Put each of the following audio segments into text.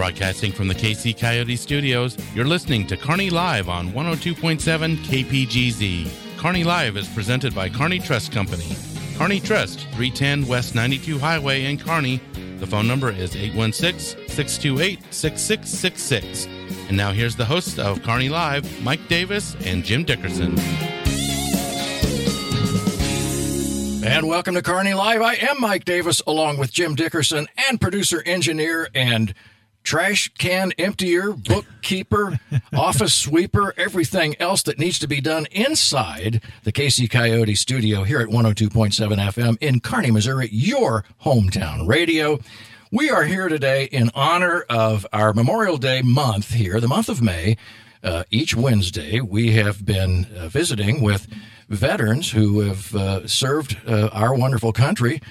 Broadcasting from the KC Coyote Studios, you're listening to Kearney Live on 102.7 KPGZ. Kearney Live is presented by Kearney Trust Company. Kearney Trust, 310 West 92 Highway in Kearney. The phone number is 816-628-6666. And now here's the hosts of Kearney Live, Mike Davis and Jim Dickerson. And welcome to Kearney Live. I am Mike Davis, along with Jim Dickerson and producer, engineer, and trash can emptier, bookkeeper, office sweeper, everything else that needs to be done inside the KC Coyote studio here at 102.7 FM in Kearney, Missouri, your hometown radio. We are here today in honor of our Memorial Day month here, the month of May. Each Wednesday, we have been visiting with veterans who have served our wonderful country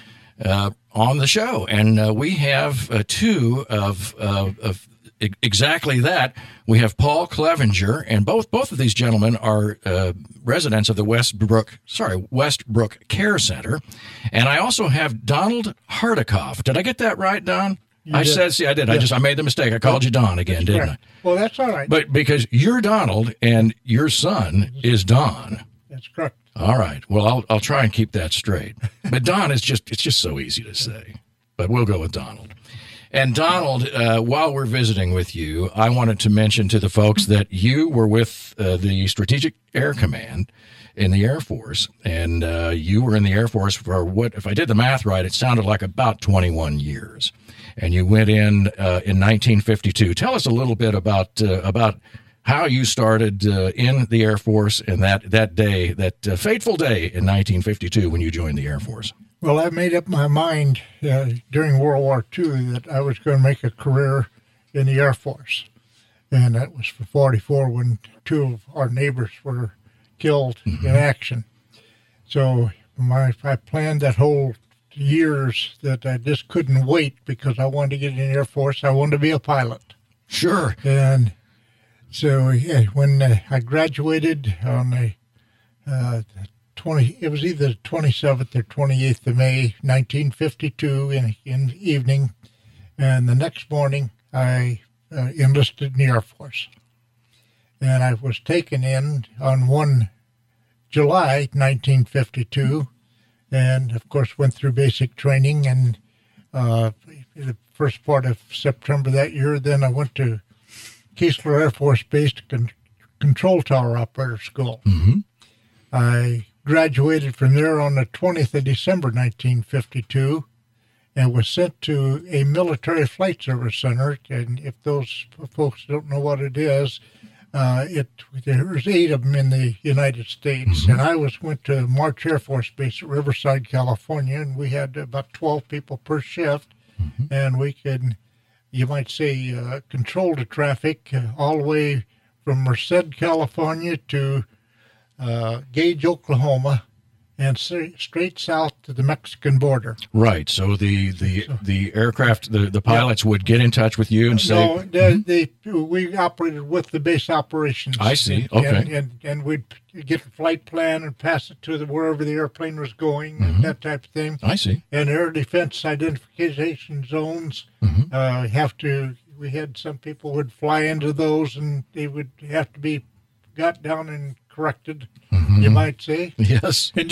on the show. And we have two of exactly that. We have Paul Clevenger, and both of these gentlemen are residents of the Westbrook Care Center. And I also have Donald Hardekopf. Did I get that right, Don? I did. Yeah. I made the mistake. I called you Don again, didn't I? Well, that's all right. But because you're Donald and your son is Don. That's correct. All right. Well, I'll try and keep that straight. But Don is it's just so easy to say. But we'll go with Donald. And Donald, while we're visiting with you, I wanted to mention to the folks that you were with the Strategic Air Command in the Air Force, and you were in the Air Force for what, if I did the math right, it sounded like about 21 years. And you went in 1952. Tell us a little bit about how you started in the Air Force and that day, that fateful day in 1952 when you joined the Air Force. Well, I made up my mind during World War II that I was going to make a career in the Air Force. And that was for 44 when two of our neighbors were killed in action. So I planned that whole years that I just couldn't wait because I wanted to get in the Air Force. I wanted to be a pilot. Sure. And so when I graduated on it was either the 27th or 28th of May, 1952 in the evening. And the next morning I enlisted in the Air Force. And I was taken in on 1 July, 1952. And, of course, went through basic training and the first part of September that year. Then I went to Keesler Air Force Base to Control Tower Operator School. Mm-hmm. I graduated from there on the 20th of December, 1952, and was sent to a military flight service center. And if those folks don't know what it is, there's 8 of them in the United States, and I went to March Air Force Base at Riverside, California, and we had about 12 people per shift, and we could, you might say, control the traffic all the way from Merced, California to Gage, Oklahoma, and straight south to the Mexican border. Right. So the aircraft, the pilots would get in touch with you and say... No, we operated with the base operations. I see. Okay. And we'd get a flight plan and pass it to wherever the airplane was going and that type of thing. I see. And air defense identification zones have to... We had some people would fly into those and they would have to be got down and corrected, you might say. Yes. And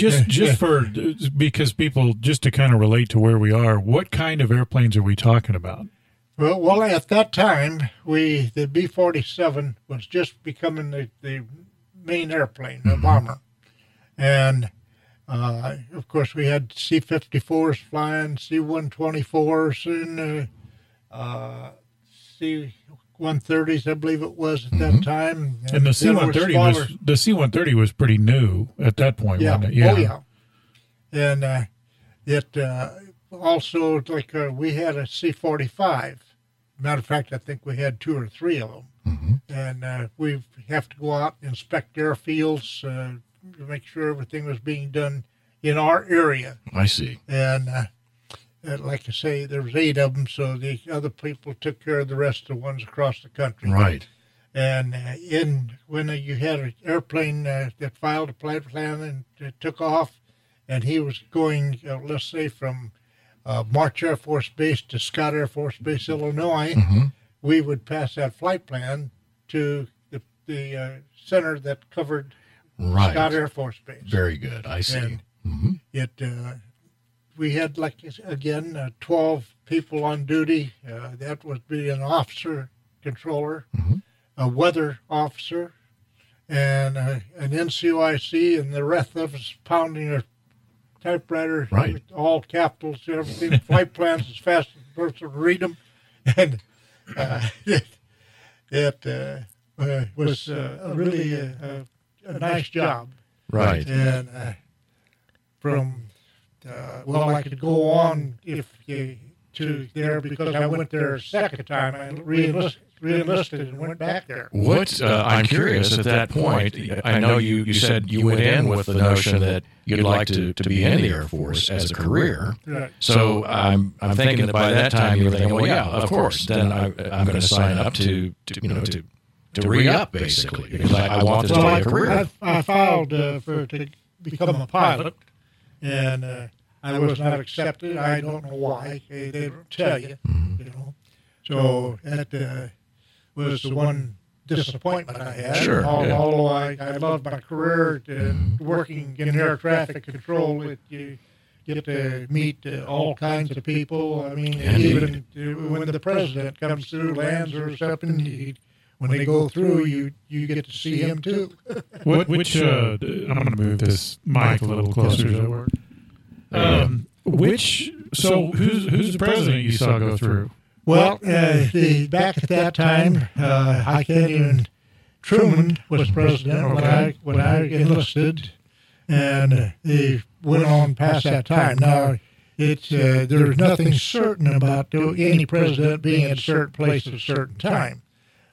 because people, just to kind of relate to where we are, what kind of airplanes are we talking about? Well, at that time, the B-47 was just becoming the main airplane, the bomber. And, of course, we had C-54s flying, C-124s, and C-130s, I believe it was at that time. And the C-130 was pretty new at that point. Yeah. Wasn't it? Yeah. Oh, yeah. And it also, we had a C-45. Matter of fact, I think we had 2 or 3 of them. And we have to go out, inspect airfields, make sure everything was being done in our area. I see. And... like I say, there was 8 of them, so the other people took care of the rest of the ones across the country. Right. And when you had an airplane that filed a flight plan and took off, and he was going, let's say, from March Air Force Base to Scott Air Force Base, Illinois, we would pass that flight plan to the center that covered Scott Air Force Base. Very good. I see. And it we had, like again, 12 people on duty. That would be an officer controller, a weather officer, and an NCOIC, and the rest of us pounding a typewriter, all capitals, everything, flight plans as fast as the person would read them. And it was really a nice job. Right. And well, I could go on if you, to there, because I went there a second time. I re-enlisted and went back there. What, I'm curious at that point, I know you said you went in with the notion that you'd like to be in the Air Force as a career. Right. So I'm thinking that by that time you're thinking, well, yeah, of course, then I'm going to sign up to re-up, basically, because I want this to be a career. I filed to become a pilot, and I was not accepted. I don't know why. They don't tell you, you know. So that was the one disappointment I had. Sure, although I loved my career and working in air traffic control, you get to meet all kinds of people. I mean, indeed. Even when the president comes through, lands or something, when they go through, you get to see him too. I'm going to move this mic a little closer to the work. So who's the president you saw go through? Well, back at that time, I can't even. Truman was president when I enlisted, and they went on past that time. Now, there's nothing certain about any president being at a certain place at a certain time.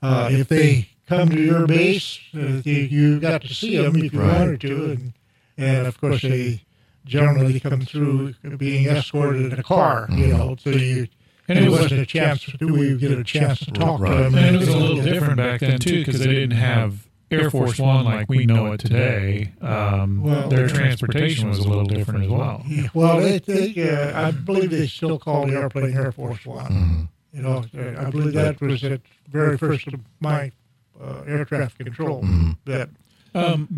If they come to your base, you got to see them if you wanted to, and of course they generally come through being escorted in a car, you know, so you. And it wasn't a chance. Do we get a chance to talk to them? And it was a little different back then, too, because they didn't have Air Force One like we know it today. Their transportation was a little different as well. Yeah, well, I believe they still called the airplane Air Force One. You know, I believe that was the very first of my air traffic control. That.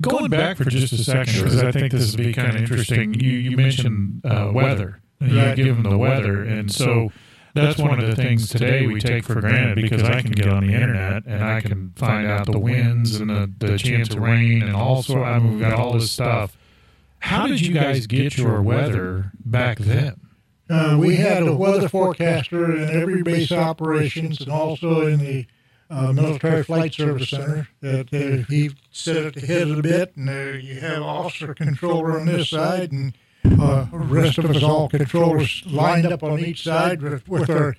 Going back for just a second, because I think this would be kind of interesting. You mentioned weather. You give them the weather, and so... That's one of the things today we take for granted, because I can get on the internet and I can find out the winds and the chance of rain and also we've got all this stuff. How did you guys get your weather back then? We had a weather forecaster in every base operations and also in the Military Flight Service Center. He set it ahead a bit, and you have officer controller on this side and the rest of us, all controllers, lined up on each side with our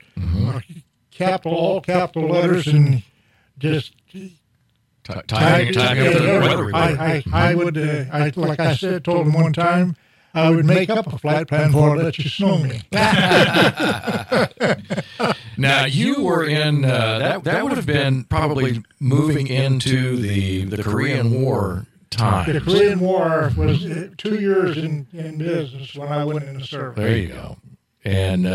all capital letters, and just tying up the weather report. I would, like I said, told him one time, I would make up a flight plan for it, let you snow me. Now, you were in, that would have been probably moving into the Korean War time. The Korean War was 2 years in business when I went into service. There you go. And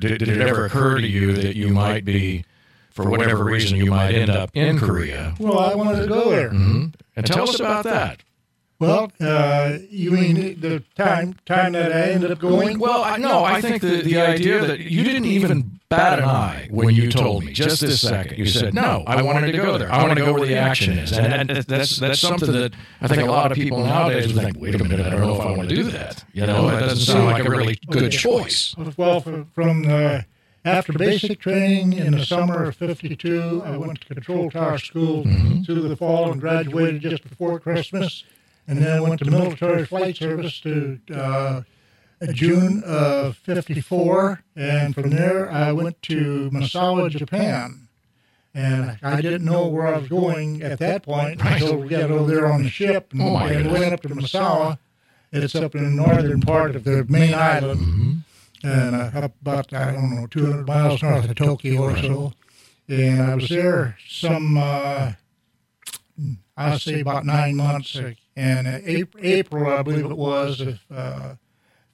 did it ever occur to you that you might be, for whatever reason, you might end up in Korea? Well, I wanted to go there. And tell us about that. Well, you mean the time that I ended up going? Well, I think the idea that you didn't even bat an eye when you told me, just this second. You said, no, I wanted to go there. I want to go where the action is. And that's something that I think a lot of people nowadays would think, wait a minute, I don't know if I want to do that. You know, that doesn't sound like a really good choice. Well, after basic training in the summer of 52, I went to control tower school through the fall and graduated just before Christmas. And then I went to military flight service to June of 54. And from there, I went to Misawa, Japan. And I didn't know where I was going at that point until we got over there on the ship. And I went up to Misawa. It's up in the northern part of the main island. And up about, 200 miles north of Tokyo or so. And I was there I say about 9 months. And April, I believe it was,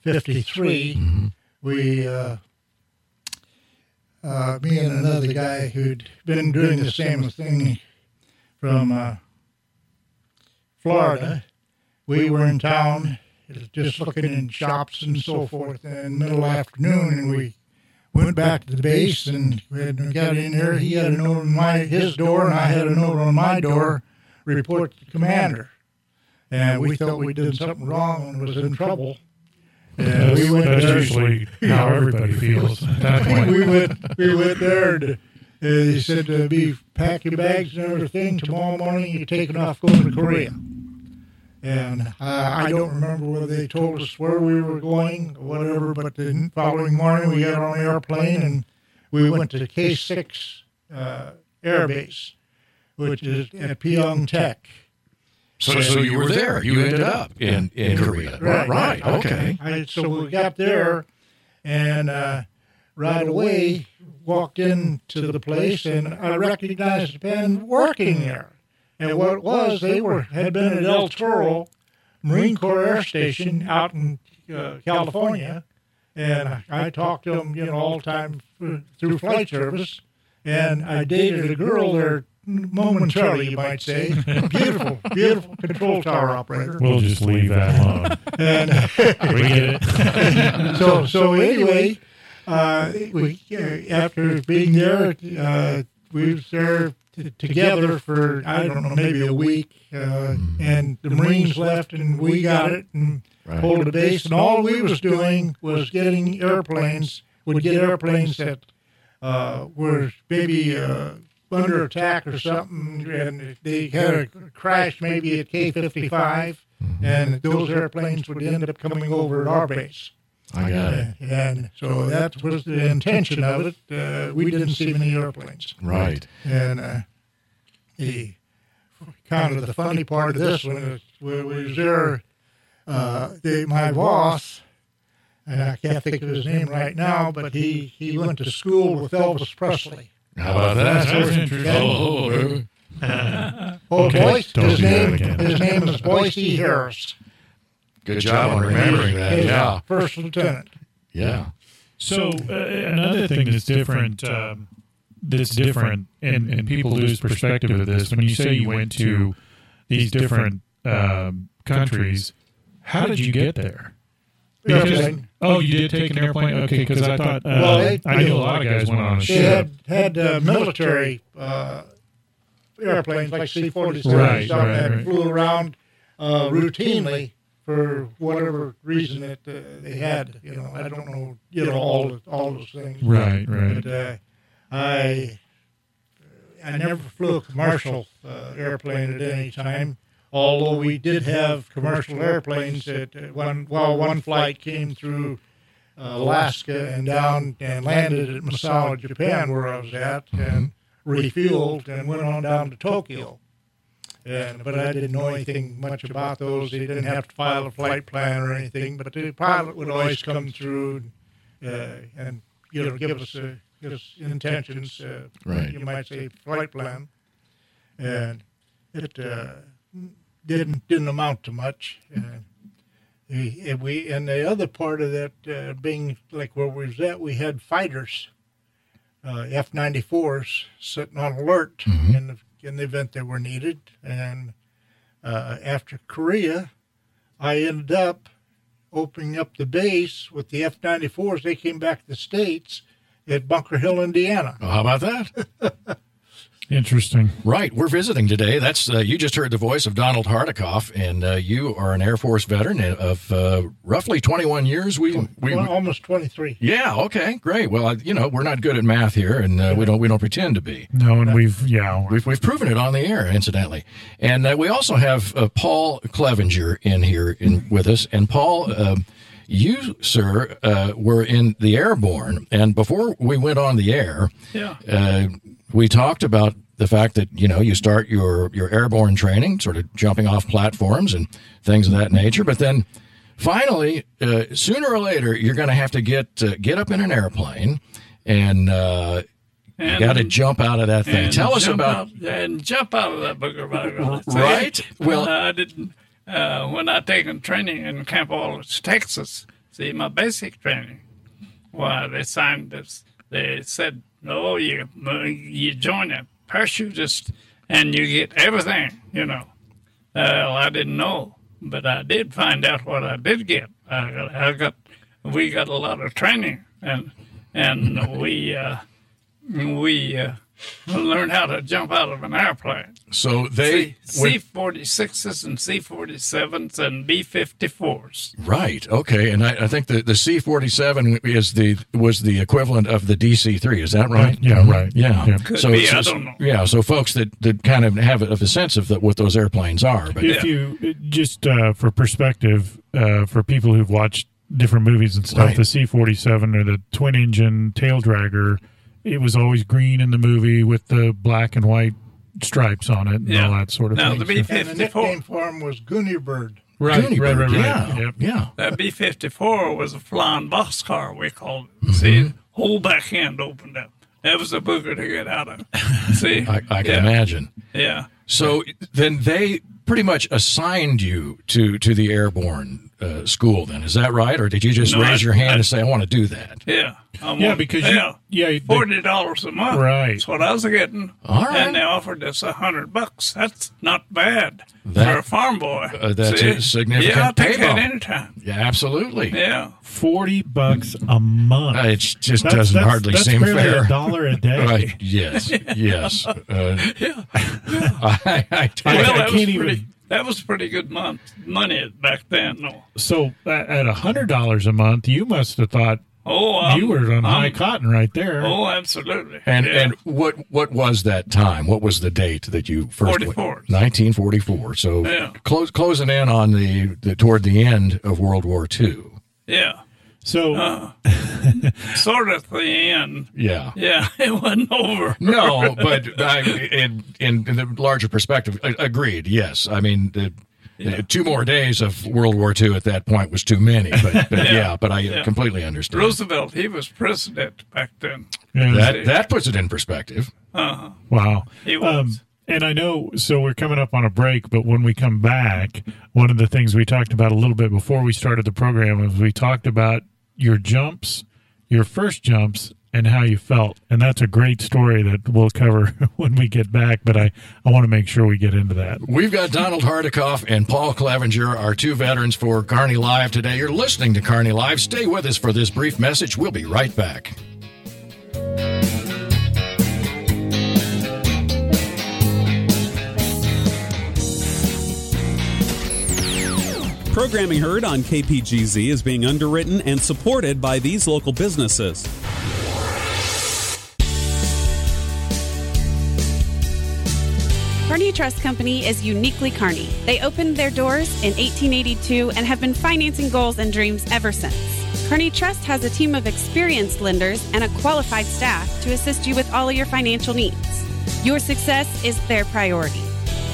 53, we me and another guy who'd been doing the same thing from Florida. We were in town just looking in shops and so forth in the middle of the afternoon, and we went back to the base, and we got in there. He had a note on his door, and I had a note on my door, report to the commander. And we thought we did something wrong and was in trouble. And we went that's there. Usually how everybody feels at that point. We went there, and they said, pack your bags and everything. Tomorrow morning you're taking off going to Korea. And I don't remember whether they told us where we were going or whatever, but the following morning we got on an airplane and we went to K-6 Air Base, which is at Pyeongtaek. So you were there. You ended up in Korea. Right. Okay. So we got there and right away walked into the place, and I recognized the men working there. And what it was, had been at El Toro Marine Corps Air Station out in California, and I talked to them, all the time through flight service, and I dated a girl there momentarily, you might say. Beautiful control tower operator. We'll just leave that alone. And, we get it. So anyway, after being there, we were there together for, I don't know, maybe a week, and the Marines left, and we got it and pulled the base, and all we was doing was getting airplanes. We'd get airplanes that were maybe under attack or something, and they had a crash maybe at K-55, and those airplanes would end up coming over at our base. I got it. And so that was the intention of it. We didn't see many airplanes. Right. And kind of the funny part of this one is when we was there, my boss, and I can't think of his name right now, but he went to school with Elvis Presley. How about that? That's interesting. Boyce, his name is Boyce E. Harris. Good job on remembering that. Yeah. First lieutenant. Yeah. So another thing that's different, and people lose perspective of this, when you say you went to these different countries, how did you get there? Airplane. Oh, you did take an airplane? Okay, because I thought I knew a lot of guys went on a ship. They had military airplanes like C-47 and flew around routinely. For whatever reason that they had, I don't know, all those things. Right. But I never flew a commercial airplane at any time, although we did have commercial airplanes that one flight came through Alaska and down and landed at Misawa, Japan, where I was at, and refueled and went on down to Tokyo. But I didn't know anything much about those. They didn't have to file a flight plan or anything. But the pilot would always come through and give us intentions. You might say flight plan, and it didn't amount to much. And the other part of that being like where we was at, we had fighters, F-94s sitting on alert in the event they were needed. And after Korea, I ended up opening up the base with the F-94s. They came back to the States at Bunker Hill, Indiana. Well, how about that? Interesting. Right. We're visiting today. That's you just heard the voice of Donald Hardekopf, and you are an Air Force veteran of roughly 21 years. We almost 23. Yeah. Okay. Great. Well, we're not good at math here, and we don't pretend to be. No, and we've proven it on the air, incidentally. And we also have Paul Clevenger in here with us, and Paul. You, sir, were in the airborne, and before we went on the air, we talked about the fact that, you start your airborne training, sort of jumping off platforms and things of that nature, but then finally, sooner or later, you're going to have to get up in an airplane and you got to jump out of that thing. Tell us about... jump out of that booger. Right? Well, I didn't... when I taken training in Camp Wallace, Texas, my basic training, they signed this They said, oh, you join a parachutist and you get everything, you know. Well, I didn't know, but I did find out what I did get. We got a lot of training, and we learned how to jump out of an airplane. So they C-46s and C-47s and B-54s. Right. Okay. And I think the C-47 was the equivalent of the DC-3. Is that right? Yeah. Right. Yeah. I don't know. Yeah. So folks that kind of have a sense of what those airplanes are. But you just for perspective, for people who've watched different movies and stuff, right. The C-47 or the twin-engine tail dragger. It was always green in the movie with the black and white stripes on it and all that sort of thing. The nickname for him was Goonie Bird. Right, Goonie Bird. Right. Yeah. That B-54 was a flying boxcar, we called it. Mm-hmm. See, the whole back end opened up. That was a booger to get out of. See? I can imagine. Yeah. So then they pretty much assigned you to the airborne school then. Is that right? Or did you just raise your hand and say, I want to do that? Yeah. Because $40 a month. Right. That's what I was getting. All right. And they offered us $100. That's not bad for a farm boy. That's a significant payment. Yeah, I'll take that anytime. Yeah, absolutely. Yeah. $40 a month. It just doesn't seem fair. That's barely $1 a day. Right. Yes. Yeah. Yes. Yeah. That was pretty good money back then. No. So at $100 a month, you must have thought, you were on high cotton right there. Oh, absolutely. And what was that time? What was the date that you first 44. Went? 1944. So closing in on the toward the end of World War II. Yeah. So sort of the end. Yeah. Yeah, it wasn't over. No, but in the larger perspective, agreed, yes. I mean, two more days of World War II at that point was too many, but I completely understand. Roosevelt, he was president back then. Yeah. That puts it in perspective. Uh-huh. Wow. He was. And I know, so we're coming up on a break, but when we come back, one of the things we talked about a little bit before we started the program is we talked about your jumps, your first jumps, and how you felt. And that's a great story that we'll cover when we get back, but I want to make sure we get into that. We've got Donald Hardekopf and Paul Clevenger, our two veterans for Kearney Live today. You're listening to Kearney Live. Stay with us for this brief message. We'll be right back. Programming heard on KPGZ is being underwritten and supported by these local businesses. Kearney Trust Company is uniquely Kearney. They opened their doors in 1882 and have been financing goals and dreams ever since. Kearney Trust has a team of experienced lenders and a qualified staff to assist you with all of your financial needs. Your success is their priority.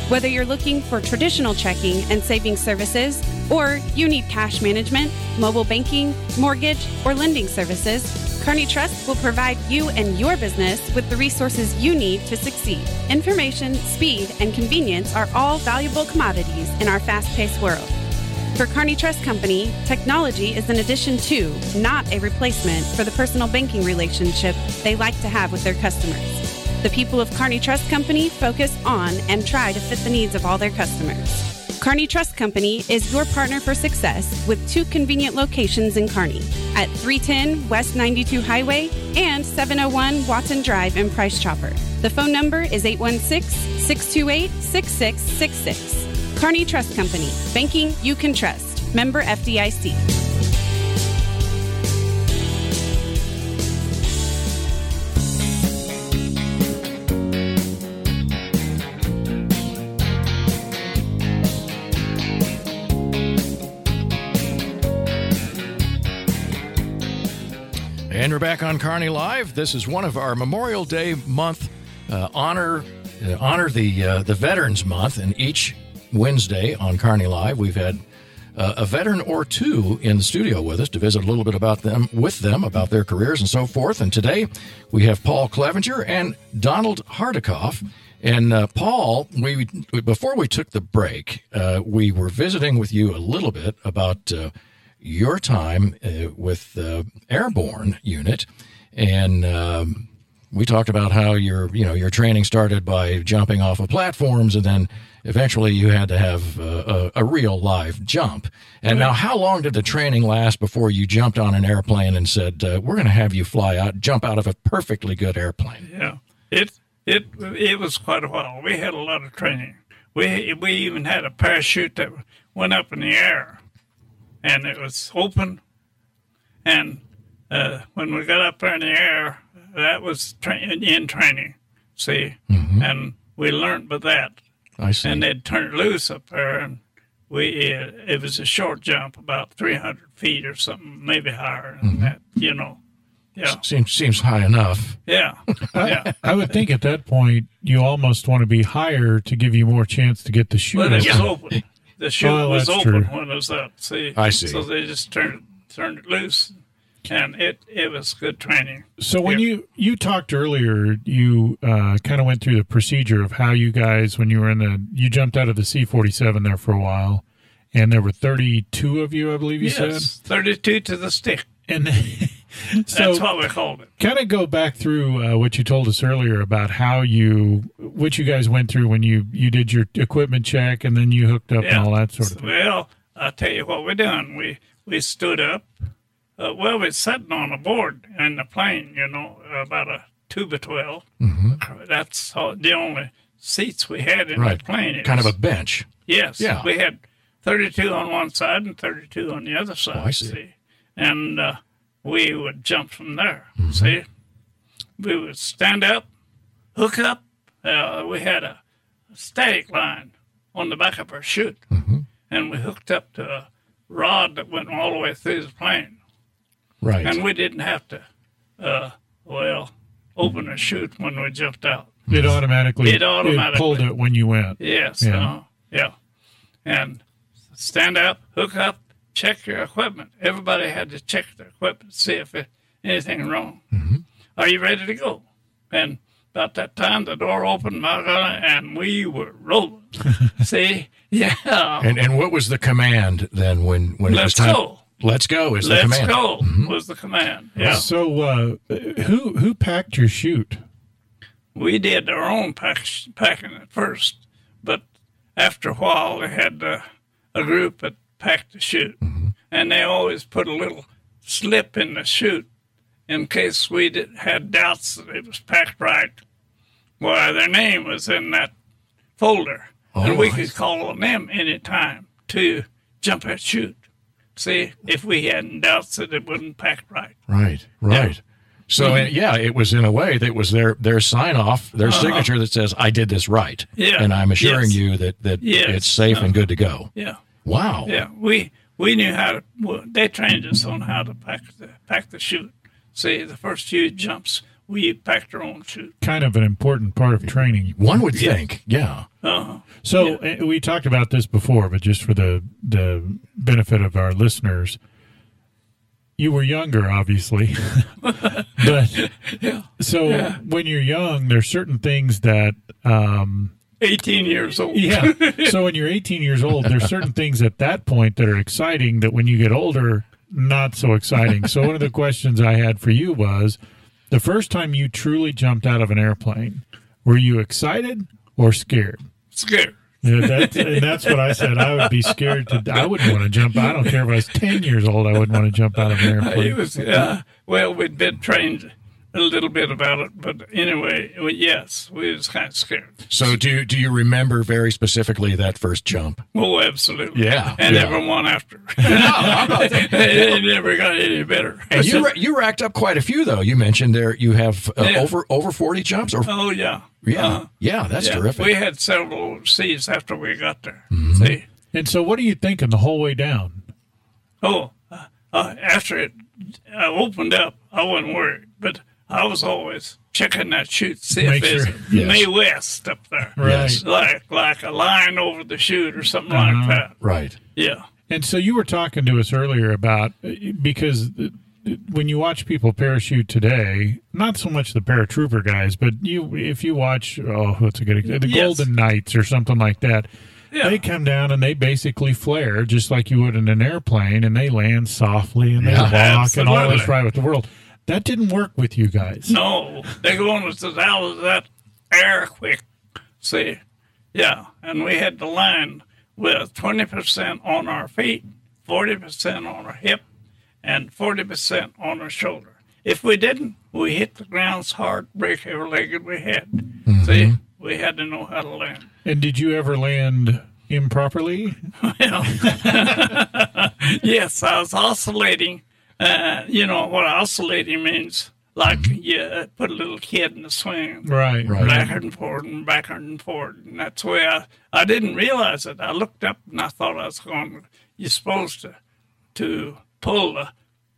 Whether you're looking for traditional checking and saving services, or you need cash management, mobile banking, mortgage, or lending services, Kearney Trust will provide you and your business with the resources you need to succeed. Information, speed, and convenience are all valuable commodities in our fast-paced world. For Kearney Trust Company, technology is an addition to, not a replacement for the personal banking relationship they like to have with their customers. The people of Kearney Trust Company focus on and try to fit the needs of all their customers. Kearney Trust Company is your partner for success with two convenient locations in Kearney at 310 West 92 Highway and 701 Watson Drive in Price Chopper. The phone number is 816-628-6666. Kearney Trust Company, banking you can trust. Member FDIC. And we're back on Kearney Live. This is one of our Memorial Day month honor the Veterans Month, and each Wednesday on Kearney Live we've had a veteran or two in the studio with us to visit a little bit about their careers and so forth. And today we have Paul Clevenger and Donald Hardekopf. And Paul, before we took the break, we were visiting with you a little bit about your time with the airborne unit, And we talked about how your training started by jumping off of platforms, and then eventually you had to have a real live jump. And now, how long did the training last before you jumped on an airplane and said, we're going to have you jump out of a perfectly good airplane? Yeah, it was quite a while. We had a lot of training. We even had a parachute that went up in the air, and it was open. And when we got up there in the air, that was in training, see? Mm-hmm. And we learned by that. I see. And they'd turn it loose up there, and it was a short jump, about 300 feet or something, maybe higher than that, you know. Yeah. Seems high enough. Yeah. Yeah. I would think at that point you almost want to be higher to give you more chance to get the chute. But it was open. The chute was open when it was up, see? I see. So they just turned it loose. And it was good training. So when you talked earlier, you kind of went through the procedure of how you guys, when you were you jumped out of the C-47 there for a while, and there were 32 of you, I believe you said? Yes, 32 to the stick. And so that's what we called it. Kind of go back through what you told us earlier about what you guys went through when you did your equipment check, and then you hooked up and all that sort of thing. Well, I'll tell you what we're doing. We stood up. Well, we're sitting on a board in the plane, you know, about a 2x12. Mm-hmm. That's the only seats we had in the plane. Kind of a bench. Yes. Yeah. We had 32 on one side and 32 on the other side. Oh, I see. And we would jump from there, see? We would stand up, hook up. We had a static line on the back of our chute, and we hooked up to a rod that went all the way through the plane. Right. And we didn't have to, open a chute when we jumped out. It automatically pulled it when you went. Yes. Yeah. And stand up, hook up, check your equipment. Everybody had to check their equipment, see if anything wrong. Mm-hmm. Are you ready to go? And about that time, the door opened, and we were rolling. See? Yeah. And what was the command then when it was time? Let's go. Let's go is the command. Let's go was the command. Yeah. So who packed your chute? We did our own packing at first, but after a while we had a group that packed the chute, and they always put a little slip in the chute in case we had doubts that it was packed right. Why, their name was in that folder, and we could call on them any time to jump that chute. See, if we hadn't doubts that it wouldn't pack right. Right. Yeah. So, it was in a way that was their sign-off, their signature that says, I did this right. Yeah. And I'm assuring you that it's safe and good to go. Yeah. Wow. Yeah. We knew how to they trained us on how to pack the chute. See, the first few jumps, we packed our own chute. Kind of an important part of training. One would think, So we talked about this before, but just for the benefit of our listeners, you were younger, obviously. So when you're young, there's certain things that 18 years old. Yeah. So when you're 18 years old, there's certain things at that point that are exciting that when you get older, not so exciting. So one of the questions I had for you was, the first time you truly jumped out of an airplane, were you excited or scared? Scared. Yeah, that's what I said. I would be scared. I wouldn't want to jump. I don't care if I was 10 years old. I wouldn't want to jump out of an airplane. It was, we'd been trained a little bit about it, but anyway, yes, we was kind of scared. So do you remember very specifically that first jump? Oh, absolutely. Yeah. And everyone after. It never got any better. And you racked up quite a few, though. You mentioned there you have over 40 jumps? Oh, yeah. Yeah. That's terrific. We had several C's after we got there. Mm-hmm. See? And so what are you thinking the whole way down? Oh, after it opened up, I wasn't worried, but I was always checking that chute, see if there's Mae West up there. Right. Like a line over the chute or something like that. Right. Yeah. And so you were talking to us earlier about, because when you watch people parachute today, not so much the paratrooper guys, but if you watch, what's a good example? The Golden Knights or something like that. Yeah. They come down and they basically flare just like you would in an airplane, and they land softly and they walk and all this right with the world. That didn't work with you guys. No, they wanted us out of that air quick. See, yeah, and we had to land with 20% on our feet, 40% on our hip, and 40% on our shoulder. If we didn't, we hit the ground hard, break every leg we had. Mm-hmm. See, we had to know how to land. And did you ever land improperly? Well, yes, I was oscillating. You know what oscillating means? Like you put a little kid in the swing, right, backward and forward and backward and forward, and that's the way I didn't realize it. I looked up and I thought I was going. You're supposed to pull the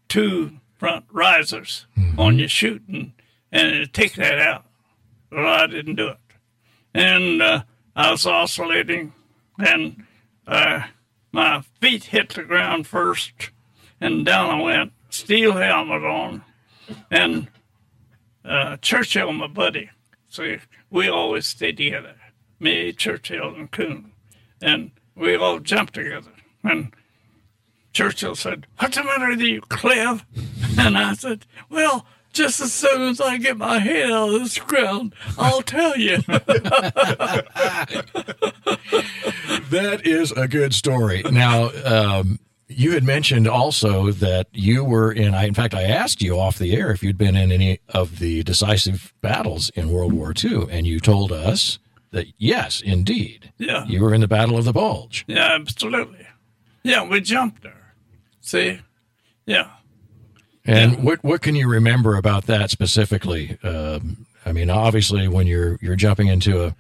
two front risers on your shooting and take that out. Well, I didn't do it, and I was oscillating, and my feet hit the ground first. And down I went, steel helmet on, and Churchill, my buddy. See, we always stayed together, me, Churchill, and Coon. And we all jumped together. And Churchill said, "What's the matter with you, Cliff?" And I said, "Well, just as soon as I get my head out of this ground, I'll tell you." That is a good story. Now, you had mentioned also that you were in fact, I asked you off the air if you'd been in any of the decisive battles in World War II, and you told us that, yes, indeed. Yeah. You were in the Battle of the Bulge. Yeah, absolutely. Yeah, we jumped there. See? Yeah. And yeah. What can you remember about that specifically? I mean, obviously, when you're jumping into a,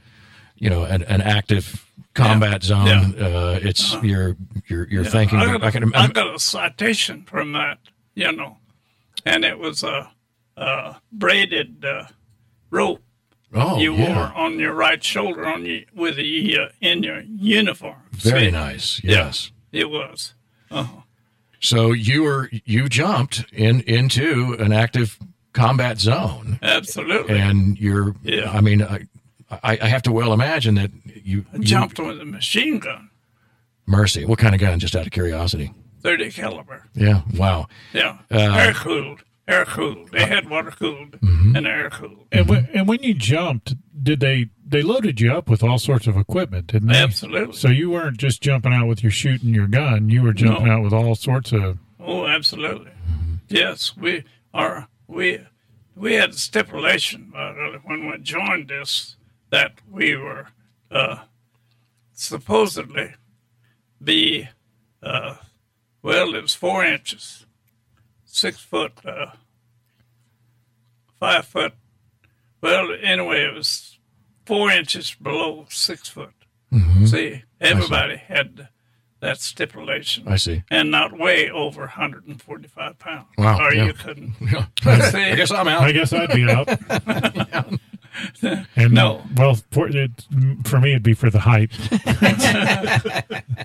you know, an active combat zone, yeah. It's you're yeah. thinking. I got a citation from that, you know, and it was a braided rope you wore on your right shoulder in your uniform. Very nice. Yes, yeah, it was. Uh-huh. So you jumped into an active combat zone. Absolutely. And you're. Yeah. I mean. I have to well imagine that you jumped with a machine gun. Mercy. What kind of gun, just out of curiosity? 30 caliber. Yeah, wow. Yeah, air-cooled. They had water-cooled and air-cooled. And when you jumped, did they loaded you up with all sorts of equipment, didn't they? Absolutely. So you weren't just jumping out with your shoot and your gun. You were jumping out with all sorts of... Oh, absolutely. Yes, we had a stipulation when we joined this, that we were supposedly be, it was 4 inches, 6 foot, 5 foot. Well, anyway, it was 4 inches below 6 foot. Mm-hmm. See, everybody had that stipulation. I see. And not weigh over 145 pounds. Wow. Or you couldn't. Yeah. See, I guess I'm out. I guess I'd be out. Yeah. And no. Well, for me, it'd be for the height.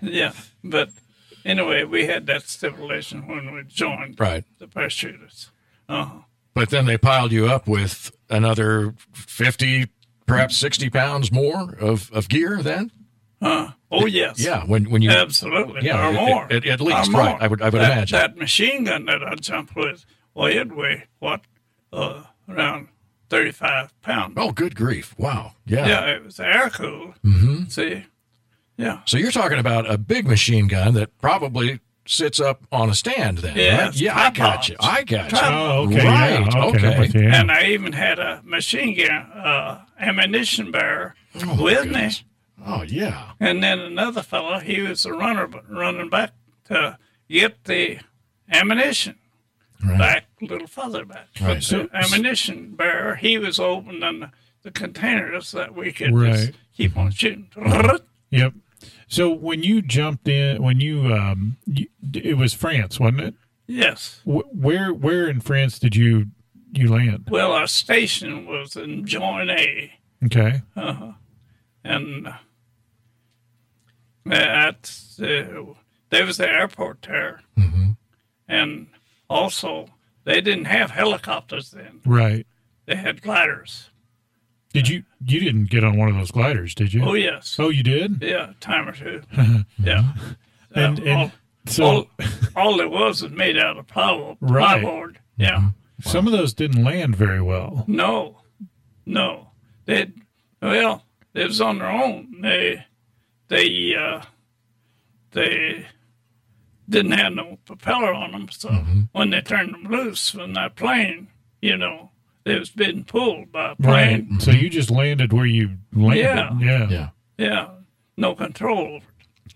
Yeah. But anyway, we had that stipulation when we joined the parachutists. Uh-huh. But then they piled you up with another 50, perhaps 60 pounds more of gear then? Oh, yes. Yeah. When you absolutely. Yeah, or more. At least, or right. More. I would imagine. That machine gun that I jumped with, well, it weighed, around 35 pounds. Oh, good grief. Wow. Yeah. Yeah, it was air-cooled. Mm-hmm. See? Yeah. So you're talking about a big machine gun that probably sits up on a stand then, right? Yeah, I got you. Oh, okay. Right. Yeah, okay. And I even had a machine gun ammunition bearer with me. Oh, yeah. And then another fellow, he was a running back to get the ammunition. Right. Back, a little further back. Right. So, ammunition bearer, he was opening the containers that we could just keep on shooting. Yep. So when you jumped in, it was France, wasn't it? Yes. Where in France did you land? Well, our station was in Joigny. Okay. Uh-huh. And there was the airport there. Mm-hmm. And... also, they didn't have helicopters then. Right. They had gliders. Did you didn't get on one of those gliders, did you? Oh, yes. Oh, you did? Yeah, a time or two. Yeah. And all it was made out of plywood. Right. Plywood. Yeah. Wow. Some of those didn't land very well. No, no. It was on their own. They didn't have no propeller on them, so when they turned them loose from that plane, you know, they was being pulled by a plane. Right. So you just landed where you landed. Yeah. No control over it.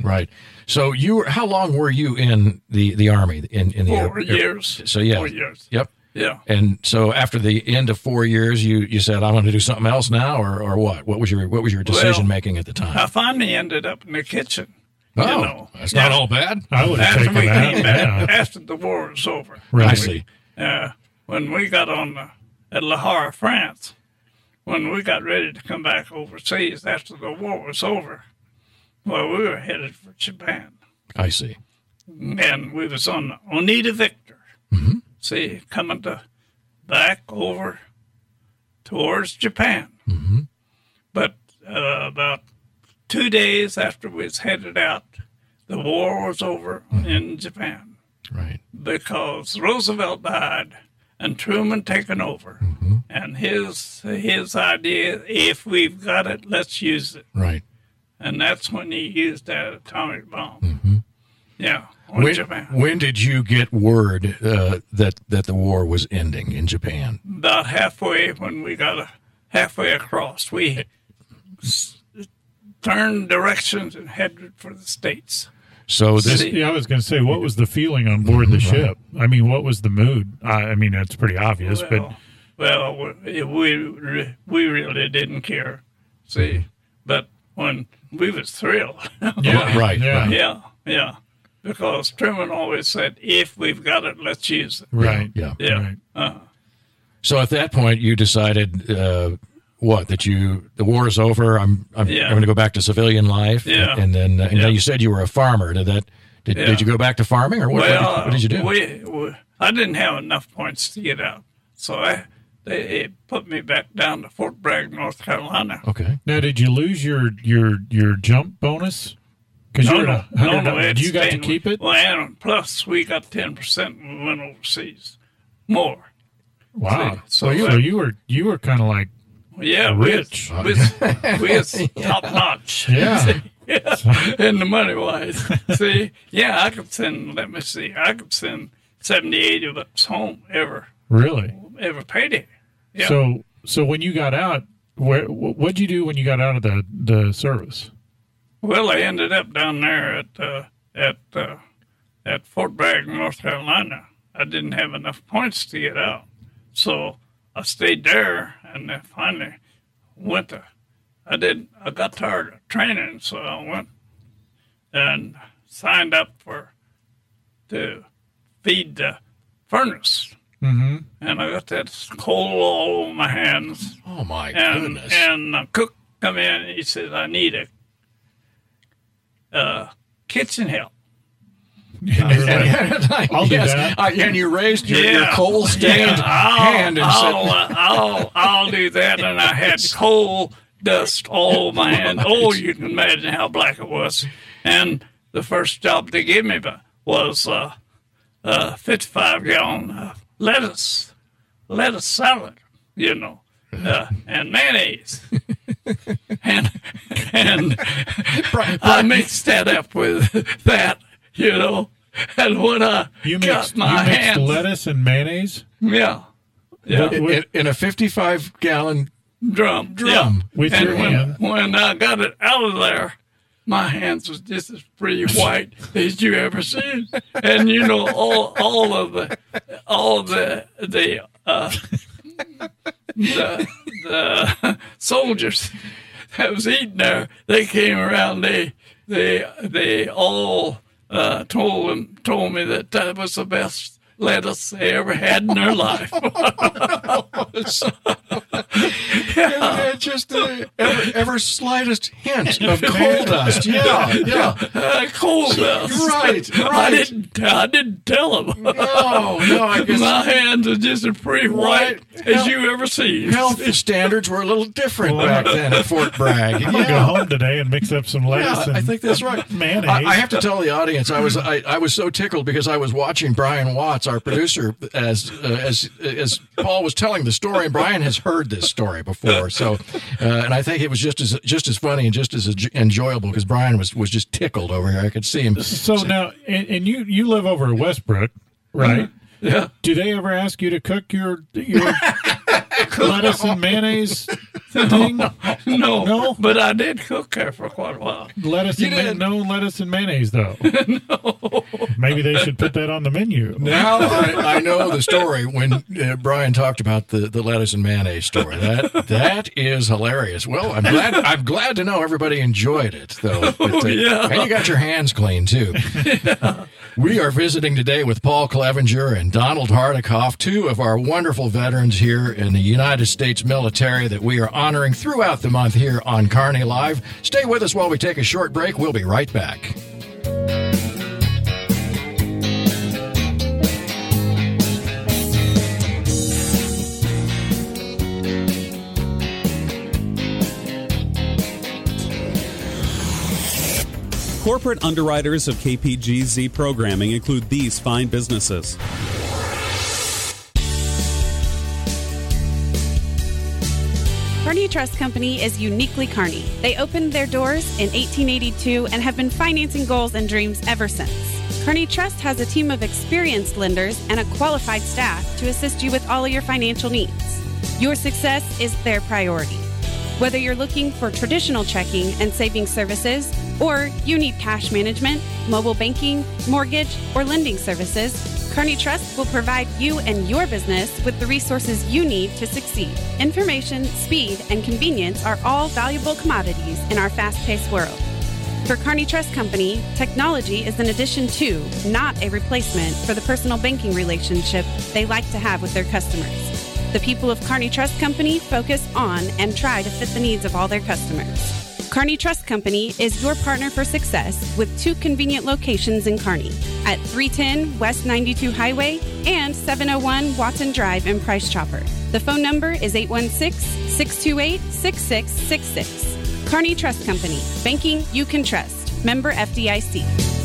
Right. So you were, how long were you in the Army? In the 4 years. So yeah. 4 years. Yep. Yeah. And so after the end of 4 years, you said, I want to do something else now, or what? What was your decision making at the time? I finally ended up in the kitchen. Oh, you know, that's not all bad. I would have taken that. After the war was over. Right. I see. When we got at La Hara, France, when we got ready to come back overseas after the war was over, well, we were headed for Japan. I see. And we was on the Oneida Victor. Mm-hmm. See, coming back over towards Japan. Mm-hmm. But about 2 days after we was headed out, the war was over in Japan. Right. Because Roosevelt died and Truman taken over. Mm-hmm. And his idea, if we've got it, let's use it. Right. And that's when he used that atomic bomb. Mm-hmm. Yeah. When did you get word that the war was ending in Japan? About halfway, when we got halfway across. We turned directions and headed for the States. So this, I was going to say, what was the feeling on board the ship? I mean, what was the mood? I mean, it's pretty obvious, we really didn't care. See, but when we was thrilled, because Truman always said, if we've got it, let's use it. Right. Yeah. Right. Uh-huh. So at that point, you decided the war is over. I'm going to go back to civilian life. Yeah. And then you said you were a farmer. Did you go back to farming, or what did you do? I didn't have enough points to get out, so they put me back down to Fort Bragg, North Carolina. Okay. Now, did you lose your jump bonus? No. You got to keep it? Well, and plus we got 10% when we went overseas. More. Wow. So you were kind of like rich. We top notch. Yeah. And the money wise. See? Yeah, I could send, I could send $70-80 home ever. Really? Ever payday. Yeah. So when you got out, what'd you do when you got out of the service? Well, I ended up down there at Fort Bragg, North Carolina. I didn't have enough points to get out, so I stayed there, and I finally went to. I got tired of training, so I went and signed up to feed the furnace. Mm-hmm. And I got that coal all over my hands. Oh my goodness! And the cook come in, and he said, "I need it." Kitchen help. And you raised your coal stained hand and said, I'll do that. And I had coal dust all my hand. Oh, you can imagine how black it was. And the first job they gave me was 55-gallon lettuce salad, you know, and mayonnaise. And I mixed that up with that, you know, and when I got my hands. You mixed lettuce and mayonnaise? Yeah. In a 55-gallon drum. Yeah. With your hand. When I got it out of there, my hands was just as pretty white as you ever seen. And, you know, the soldiers that was eating there, they came around. They all told me that was the best lettuce they ever had in their life. just ever slightest hint of coal dust. Coal dust. Right. I didn't tell him. No, I guess my hands are just as pretty white as you ever see. Health standards were a little different back then at Fort Bragg. You go home today and mix up some lettuce. I think that's right. Mayonnaise. I have to tell the audience, I was so tickled because I was watching Brian Watts, our producer, as Paul was telling the story, and Brian has heard this story before. So, and I think it was just as funny and just as enjoyable because Brian was just tickled over here. I could see him. So now, and you live over at Westbrook, right? Mm-hmm. Yeah. Do they ever ask you to cook your lettuce and mayonnaise thing? No. But I did cook there for quite a while. Lettuce and mayonnaise, though. No. Maybe they should put that on the menu. Now I know the story when Brian talked about the lettuce and mayonnaise story. That is hilarious. Well, I'm glad to know everybody enjoyed it, though. But, and you got your hands clean, too. Yeah. We are visiting today with Paul Clevenger and Donald Hardekopf, two of our wonderful veterans here in the United States military that we are honoring throughout the month here on Kearney Live. Stay with us while we take a short break. We'll be right back. Corporate underwriters of KPGZ programming include these fine businesses: Kearney Trust Company is uniquely Kearney. They opened their doors in 1882 and have been financing goals and dreams ever since. Kearney Trust has a team of experienced lenders and a qualified staff to assist you with all of your financial needs. Your success is their priority. Whether you're looking for traditional checking and saving services, or you need cash management, mobile banking, mortgage, or lending services, Kearney Trust will provide you and your business with the resources you need to succeed. Information, speed, and convenience are all valuable commodities in our fast-paced world. For Kearney Trust Company, technology is an addition to, not a replacement for, the personal banking relationship they like to have with their customers. The people of Kearney Trust Company focus on and try to fit the needs of all their customers. Kearney Trust Company is your partner for success with two convenient locations in Kearney at 310 West 92 Highway and 701 Watson Drive in Price Chopper. The phone number is 816-628-6666. Kearney Trust Company, banking you can trust. Member FDIC.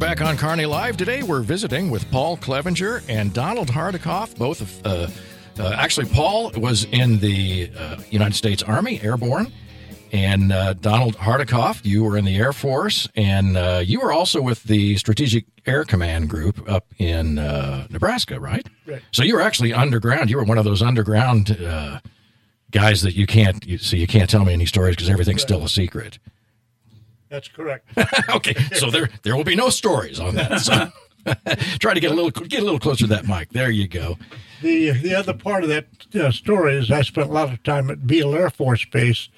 Back on Kearney Live today, we're visiting with Paul Clevenger and Donald Hardekopf. Both of actually, Paul was in the United States Army, airborne, and Donald Hardekopf, you were in the Air Force, and you were also with the Strategic Air Command group up in Nebraska, right? Right. So you were actually underground. You were one of those underground guys that you can't tell me any stories because everything's still a secret. That's correct. Okay, so there will be no stories on that. So try to get a little closer to that mic. There you go. The other part of that story is I spent a lot of time at Beale Air Force Base,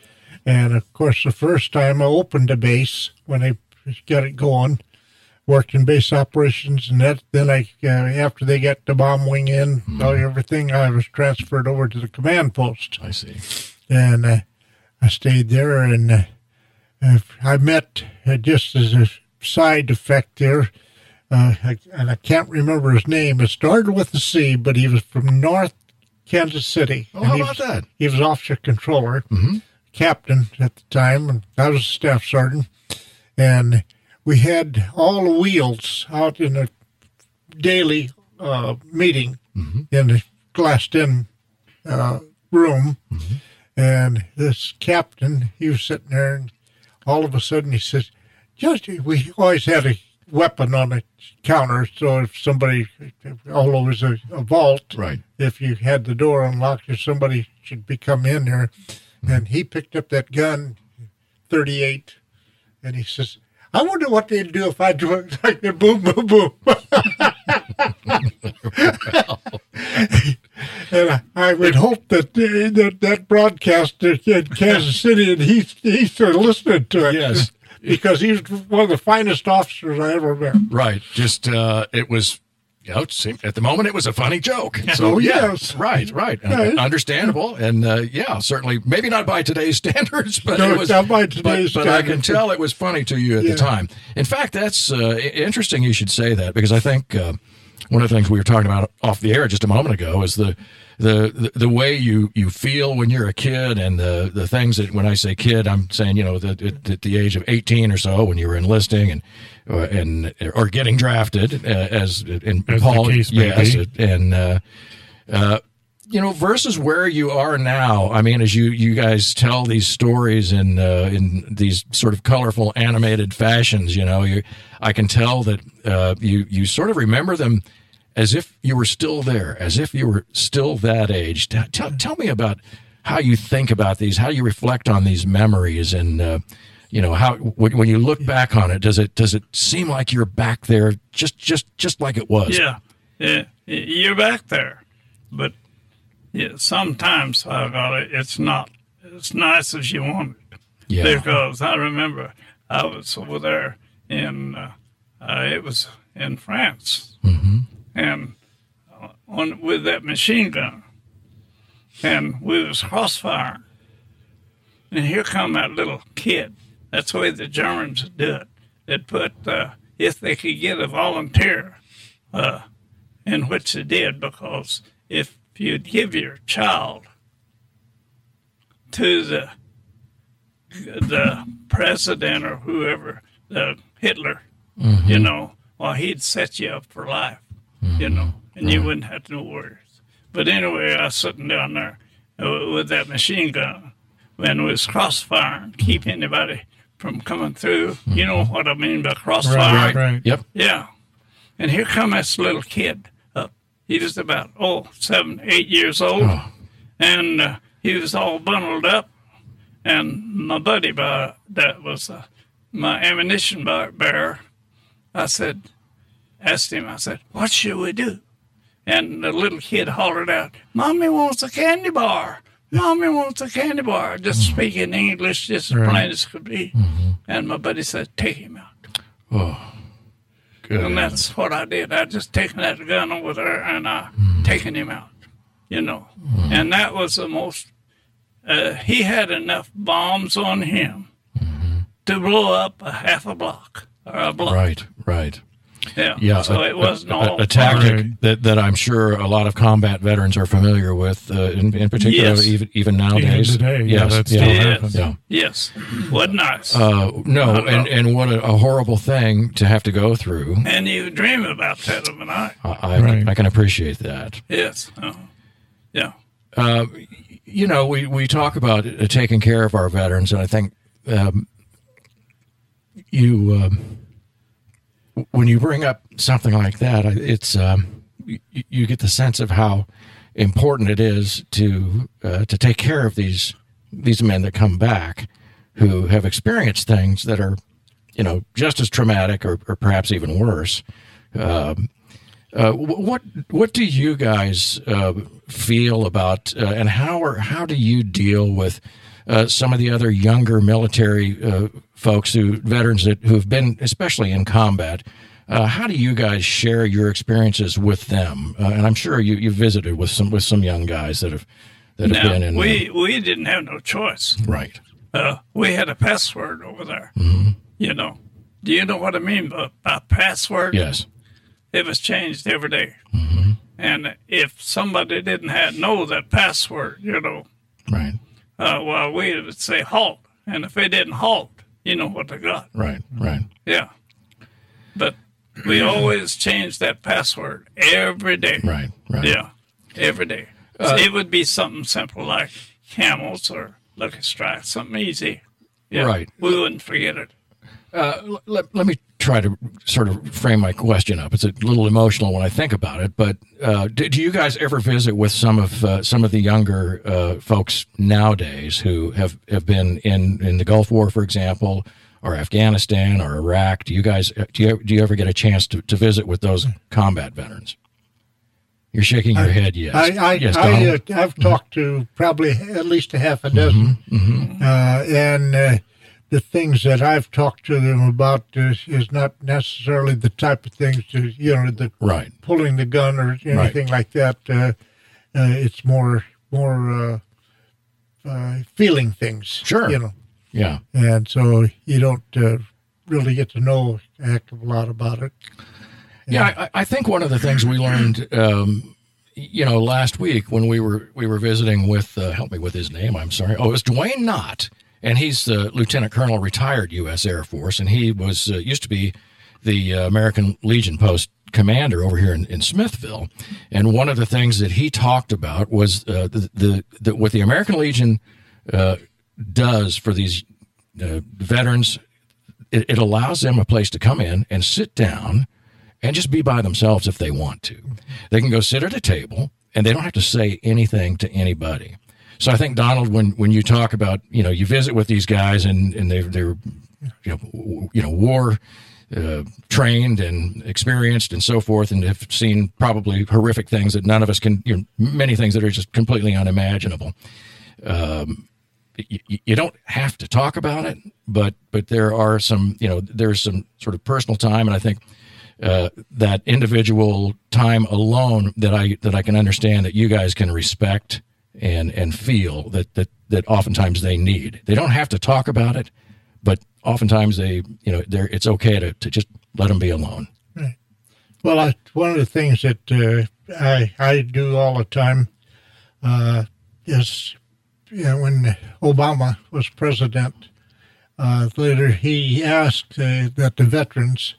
and of course the first time I opened a base when I got it going, worked in base operations, and then after they got the bomb wing in, everything, I was transferred over to the command post. I see. And I stayed there and. I met, just as a side effect there, and I can't remember his name. It started with a C, but he was from North Kansas City. Oh, how about that? He was officer controller, captain at the time, and I was a staff sergeant. And we had all the wheels out in a daily meeting in a glassed-in room. Mm-hmm. And this captain, he was sitting there, and all of a sudden, he says, we always had a weapon on the counter, so if somebody, always a vault, right. If you had the door unlocked, if somebody should come in there. And he picked up that gun, 38, and he says, I wonder what they'd do if I do it like the boom, boom, boom. And I would hope that that broadcast in Kansas City, and he's listening to it. Yes. Because he's one of the finest officers I ever met. Right. Just, it was, you know, at the moment it was a funny joke. So, yes. Right. Yeah. Understandable. And, certainly, maybe not by today's standards, but no, it was, not by today's but I can tell it was funny to you at the time. In fact, that's interesting you should say that, because I think one of the things we were talking about off the air just a moment ago is the way you feel when you're a kid, and the things that, when I say kid, I'm saying, you know, at the age of 18 or so, when you were enlisting or getting drafted, as Paul, the case may be. Versus where you are now. I mean, as you guys tell these stories in these sort of colorful animated fashions, you know, I can tell that you sort of remember them as if you were still there, as if you were still that age. Tell me about how you think about these, how you reflect on these memories, and how when you look back on it, does it seem like you're back there, just like it was? Yeah, you're back there, but sometimes it's not as nice as you want it. Yeah. Because I remember I was over there in it was in France. Mm-hmm. And with that machine gun, and we was crossfiring. And here come that little kid. That's the way the Germans do it. They'd put, if they could get a volunteer, in which they did, because if you'd give your child to the president or whoever, Hitler, mm-hmm. He'd set you up for life. And you wouldn't have no worries. But anyway, I was sitting down there with that machine gun when it was crossfiring, keep anybody from coming through. Mm-hmm. You know what I mean by crossfire? Right. Yep. Yeah. And here comes this little kid up. He was about, 7, 8 years old. Oh. And he was all bundled up. And my buddy, that was my ammunition bearer, I said, what should we do? And the little kid hollered out, Mommy wants a candy bar. Mommy wants a candy bar. Just speaking English, just as plain as could be. Mm-hmm. And my buddy said, take him out. Oh, good. And that's what I did. I just taken that gun over there and I taken him out, Mm-hmm. And that was the most, he had enough bombs on him to blow up a block. Right. Yeah, so it wasn't a tactic that I'm sure a lot of combat veterans are familiar with, in particular, yes. even nowadays. Even today, that still happens. Yeah. Yes, what nice. No, and what a horrible thing to have to go through. And you dream about that of a night. I can appreciate that. Yes. Yeah. We talk about taking care of our veterans, and I think when you bring up something like that, it's you get the sense of how important it is to take care of these men that come back, who have experienced things that are, just as traumatic or perhaps even worse. What do you guys feel about, and how do you deal with some of the other younger military folks, veterans who've been, especially in combat? How do you guys share your experiences with them? And I'm sure you visited with some young guys that have been in. We didn't have no choice. Right. We had a password over there. Mm-hmm. Do you know what I mean by password? Yes. It was changed every day. Mm-hmm. And if somebody didn't know that password, Right. We would say halt, and if they didn't halt, you know what they got. Right. Yeah, but we always change that password every day. Right. Yeah, every day. So it would be something simple like camels or Lucky Strike, something easy. Yeah, right. We wouldn't forget it. Let me try to sort of frame my question up. It's a little emotional when I think about it, but do you guys ever visit with some of the younger folks nowadays who have been in the Gulf War, for example, or Afghanistan or Iraq? Do you ever get a chance to visit with those combat veterans? You're shaking your head, yes. I've talked to probably at least a half a dozen. Mm-hmm. And the things that I've talked to them about is not necessarily the type of things, to, you know, the right. pulling the gun or anything right. like that. It's more feeling things. Sure. You know. Yeah. And so you don't really get to know a heck of a lot about it. Yeah, I think one of the things we learned, last week when we were visiting with, help me with his name, I'm sorry. Oh, it was Dwayne Knott, and he's the lieutenant colonel, retired U.S. Air Force, and he was used to be the American Legion Post commander over here in Smithville. And one of the things that he talked about was what the American Legion does for these veterans. It allows them a place to come in and sit down and just be by themselves if they want to. They can go sit at a table, and they don't have to say anything to anybody. So I think, Donald, when you talk about, you know, you visit with these guys and they're war trained and experienced and so forth, and have seen probably horrific things that none of us can, many things that are just completely unimaginable. You don't have to talk about it, but there are some, there's some sort of personal time, and I think that individual time alone that I can understand that you guys can respect and feel that oftentimes they need. They don't have to talk about it, but oftentimes they, it's okay to just let them be alone. Right. Well, one of the things that I do all the time is when Obama was president, later he asked that the veterans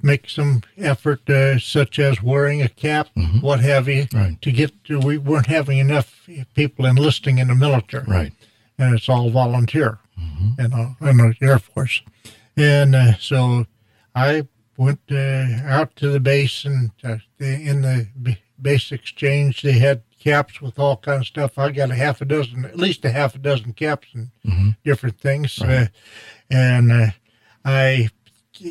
make some effort, such as wearing a cap, mm-hmm. what have you, right. to get to, we weren't having enough people enlisting in the military. Right. And it's all volunteer mm-hmm. and the Air Force. And so I went out to the base, and in the base exchange, they had caps with all kinds of stuff. I got at least a half a dozen caps and mm-hmm. different things. Right. And I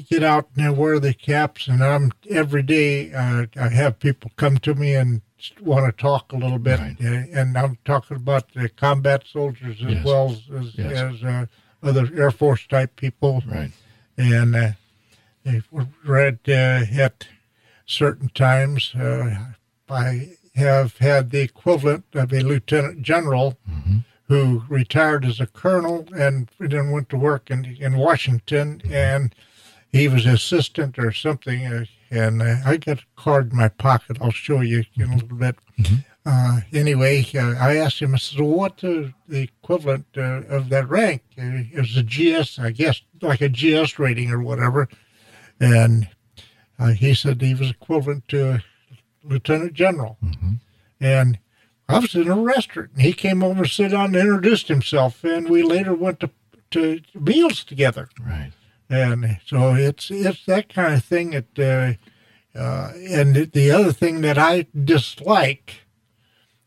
get out and wear the caps, and I'm every day I have people come to me and want to talk a little bit, right. And I'm talking about combat soldiers as yes. well as, yes. as other Air Force type people, right. and they were read at certain times. I have had the equivalent of a lieutenant general mm-hmm. who retired as a colonel and then went to work in Washington, mm-hmm. and he was assistant or something, and I got a card in my pocket. I'll show you in a little bit. Mm-hmm. Anyway, I asked him, I said, well, what the equivalent of that rank? It was a GS, I guess, like a GS rating or whatever. And he said he was equivalent to a lieutenant general. Mm-hmm. And I was in a restaurant, and he came over and sat down and introduced himself, and we later went to meals together. Right. And so it's that kind of thing that, and the other thing that I dislike,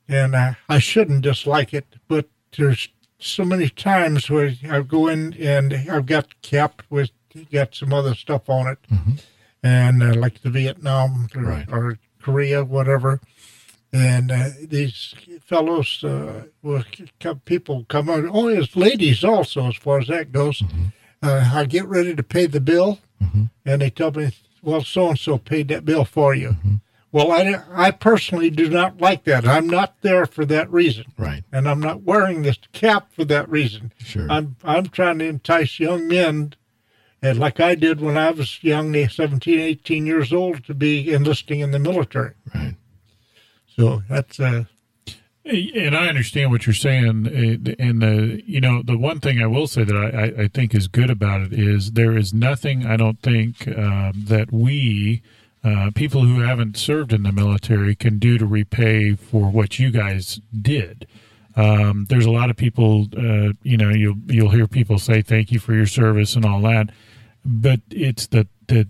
and I shouldn't dislike it, but there's so many times where I go in and I've got capped with, got some other stuff on it, mm-hmm. and like the Vietnam right. or Korea, whatever, and these fellows, people come on, oh, it's ladies also as far as that goes. Mm-hmm. I get ready to pay the bill, mm-hmm. and they tell me, well, so-and-so paid that bill for you. Mm-hmm. Well, I personally do not like that. I'm not there for that reason. Right. And I'm not wearing this cap for that reason. Sure. I'm trying to entice young men, and like I did when I was young, 17, 18 years old, to be enlisting in the military. Right. So that's... And I understand what you're saying, and the one thing I will say that I think is good about it is there is nothing, I don't think, that we, people who haven't served in the military, can do to repay for what you guys did. There's a lot of people, you'll hear people say thank you for your service and all that, but it's the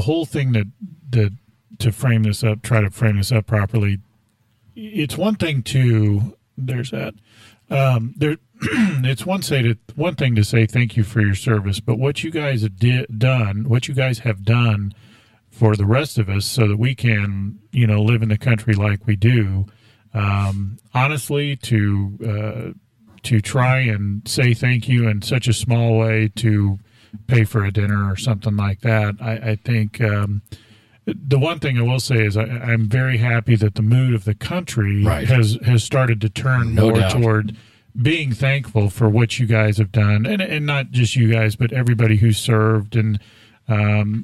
whole thing that to frame this up, try to frame this up properly. It's one thing to one thing to say thank you for your service, but what you guys have done for the rest of us so that we can, you know, live in the country like we do. Honestly, to try and say thank you in such a small way to pay for a dinner or something like that, I think the one thing I will say is I'm very happy that the mood of the country has started to turn more toward being thankful for what you guys have done, and not just you guys, but everybody who served, and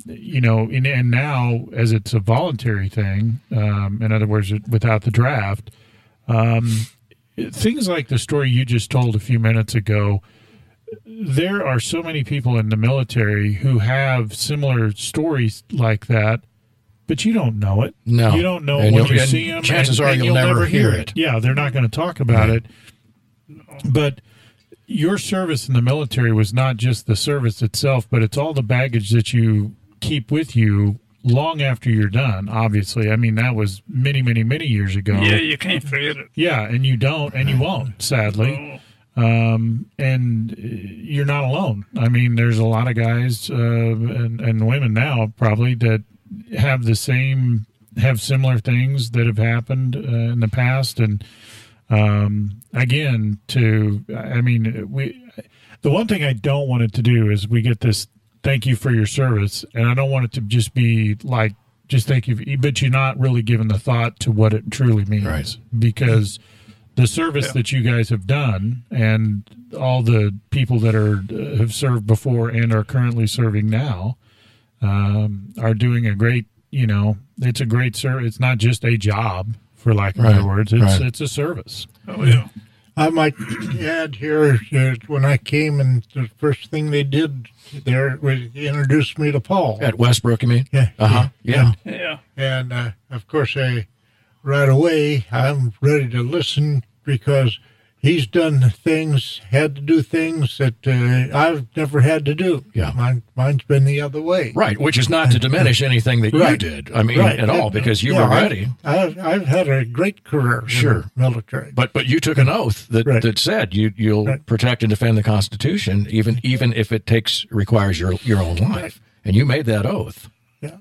you know, and now as it's a voluntary thing, in other words, without the draft, things like the story you just told a few minutes ago, there are so many people in the military who have similar stories like that, but you don't know it. No. You don't know when you see them. Chances are you'll never hear it. Yeah, they're not going to talk about it. But your service in the military was not just the service itself, but it's all the baggage that you keep with you long after you're done, obviously. I mean, that was many, many, many years ago. Yeah, you can't forget it. Yeah, and you don't, and you won't, sadly. And you're not alone. I mean, there's a lot of guys and women now probably that have the same, have similar things that have happened in the past. And again, the one thing I don't want it to do is we get this thank you for your service, and I don't want it to just be like, just thank you, but you're not really giving the thought to what it truly means, right? Because the service that you guys have done, and all the people that have served before and are currently serving now, are doing a great, you know, it's a great service. It's not just a job, for lack of better words. It's it's a service. Oh yeah. I might add here, when I came, and the first thing they did there was introduce me to Paul. At Westbrook, you mean? Yeah. Uh-huh. Yeah. Yeah. And, of course, right away, I'm ready to listen, because he's done things, had to do things that I've never had to do. Yeah. Mine's been the other way. Right, which is not to diminish anything that you did, I mean, at all, because you were ready. I've had a great career in the military. But you took an oath that said you'll protect and defend the Constitution, even if it requires your own life. And you made that oath. Yeah,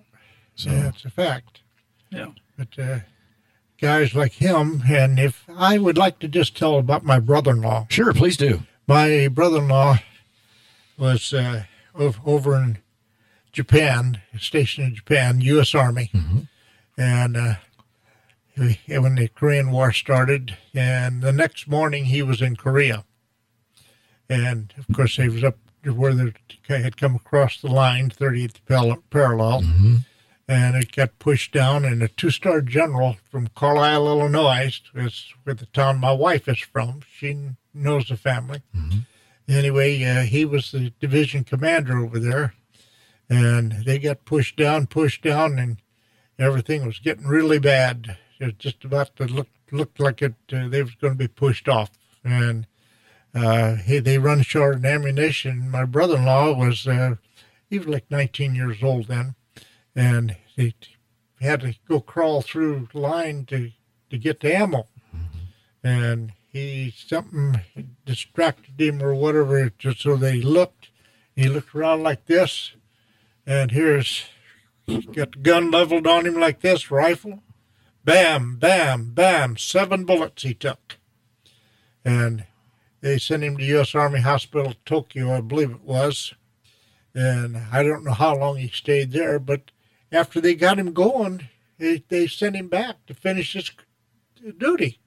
so that's a fact. Yeah. But... guys like him, and if I would like to just tell about my brother-in-law. Sure, please do. My brother-in-law was over in Japan, stationed in Japan, U.S. Army, and when the Korean War started, and the next morning he was in Korea, and of course he was up where they had come across the line, 38th parallel. Mm-hmm. And it got pushed down, and a two-star general from Carlisle, Illinois, is where the town my wife is from. She knows the family. Mm-hmm. Anyway, he was the division commander over there, and they got pushed down, and everything was getting really bad. It was just about to looked like it. They was going to be pushed off, and they run short on ammunition. My brother-in-law was he was like 19 years old then. And they had to go crawl through the line to get the ammo. And something distracted him or whatever, just so they looked. He looked around like this, and he's got the gun leveled on him like this, rifle. Bam, bam, bam, 7 bullets he took. And they sent him to U.S. Army Hospital, Tokyo, I believe it was. And I don't know how long he stayed there, but after they got him going, they sent him back to finish his duty.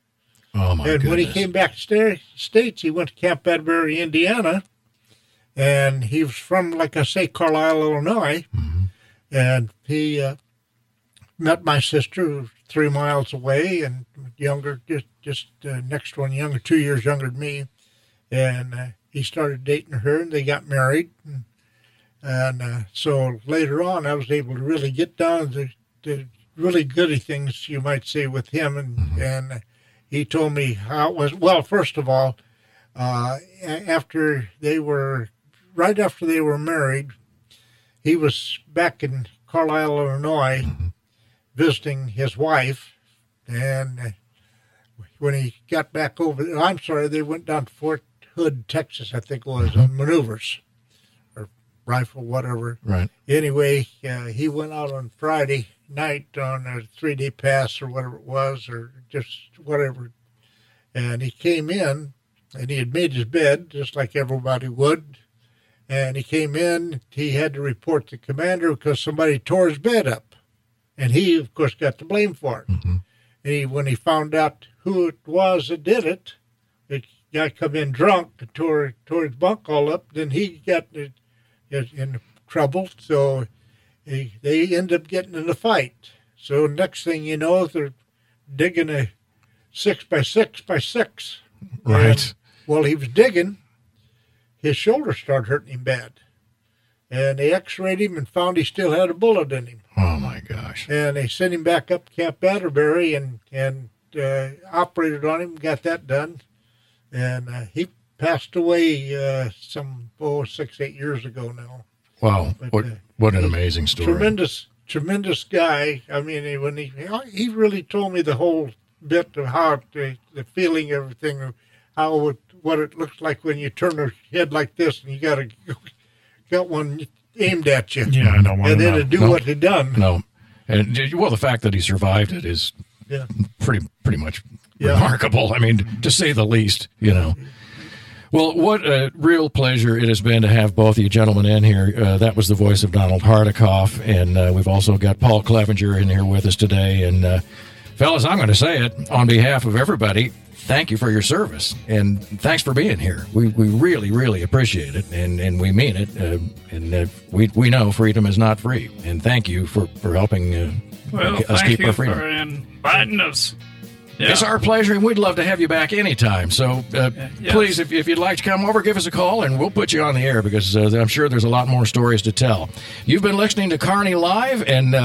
Oh, my goodness. And when he came back to the States, he went to Camp Atterbury, Indiana. And he was from, like I say, Carlisle, Illinois. Mm-hmm. And he met my sister, who was 3 miles away, and younger, next one younger, 2 years younger than me. And he started dating her, and they got married. And so later on, I was able to really get down to the really goody things, you might say, with him. And, and he told me how it was. Well, first of all, after they were married, he was back in Carlisle, Illinois, visiting his wife. And when he got back over, they went down to Fort Hood, Texas, I think it was, on maneuvers. rifle, whatever. Right. Anyway, he went out on Friday night on a 3-day pass or whatever it was, or just whatever. And he came in, and he had made his bed just like everybody would. And he came in, he had to report to commander because somebody tore his bed up. And he, of course, got the blame for it. Mm-hmm. And he, when he found out who it was that did it, the guy come in drunk and tore his bunk all up. Then he got in trouble, so they ended up getting in a fight. So next thing you know, they're digging a 6 by 6 by 6. Right. And while he was digging, his shoulder started hurting him bad. And they x-rayed him and found he still had a bullet in him. Oh, my gosh. And they sent him back up to Camp Atterbury and operated on him, got that done. And he passed away some 6-8 years ago now. Wow. But, what an amazing story. Tremendous guy. I mean, when he really told me the whole bit of how the feeling, everything, how what it looks like when you turn your head like this and you got one aimed at you. Yeah, I don't want and to then know. To do no. what he done. No, and well, the fact that he survived it is pretty much remarkable. I mean, to say the least, you know. Well, what a real pleasure it has been to have both of you gentlemen in here. That was the voice of Donald Hardekopf, and we've also got Paul Clevenger in here with us today. And fellas, I'm going to say it on behalf of everybody. Thank you for your service, and thanks for being here. We really, really appreciate it, and we mean it. And we know freedom is not free, and thank you for helping us keep our freedom. Well, thank you for inviting us. Yeah. It's our pleasure, and we'd love to have you back anytime. So please, if you'd like to come over, give us a call, and we'll put you on the air because I'm sure there's a lot more stories to tell. You've been listening to Kearney Live, and...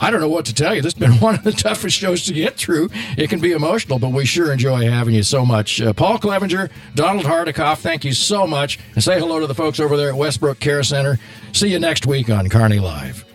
I don't know what to tell you. This has been one of the toughest shows to get through. It can be emotional, but we sure enjoy having you so much. Paul Clevenger, Donald Hardekopf, thank you so much. And say hello to the folks over there at Westbrook Care Center. See you next week on Kearney Live.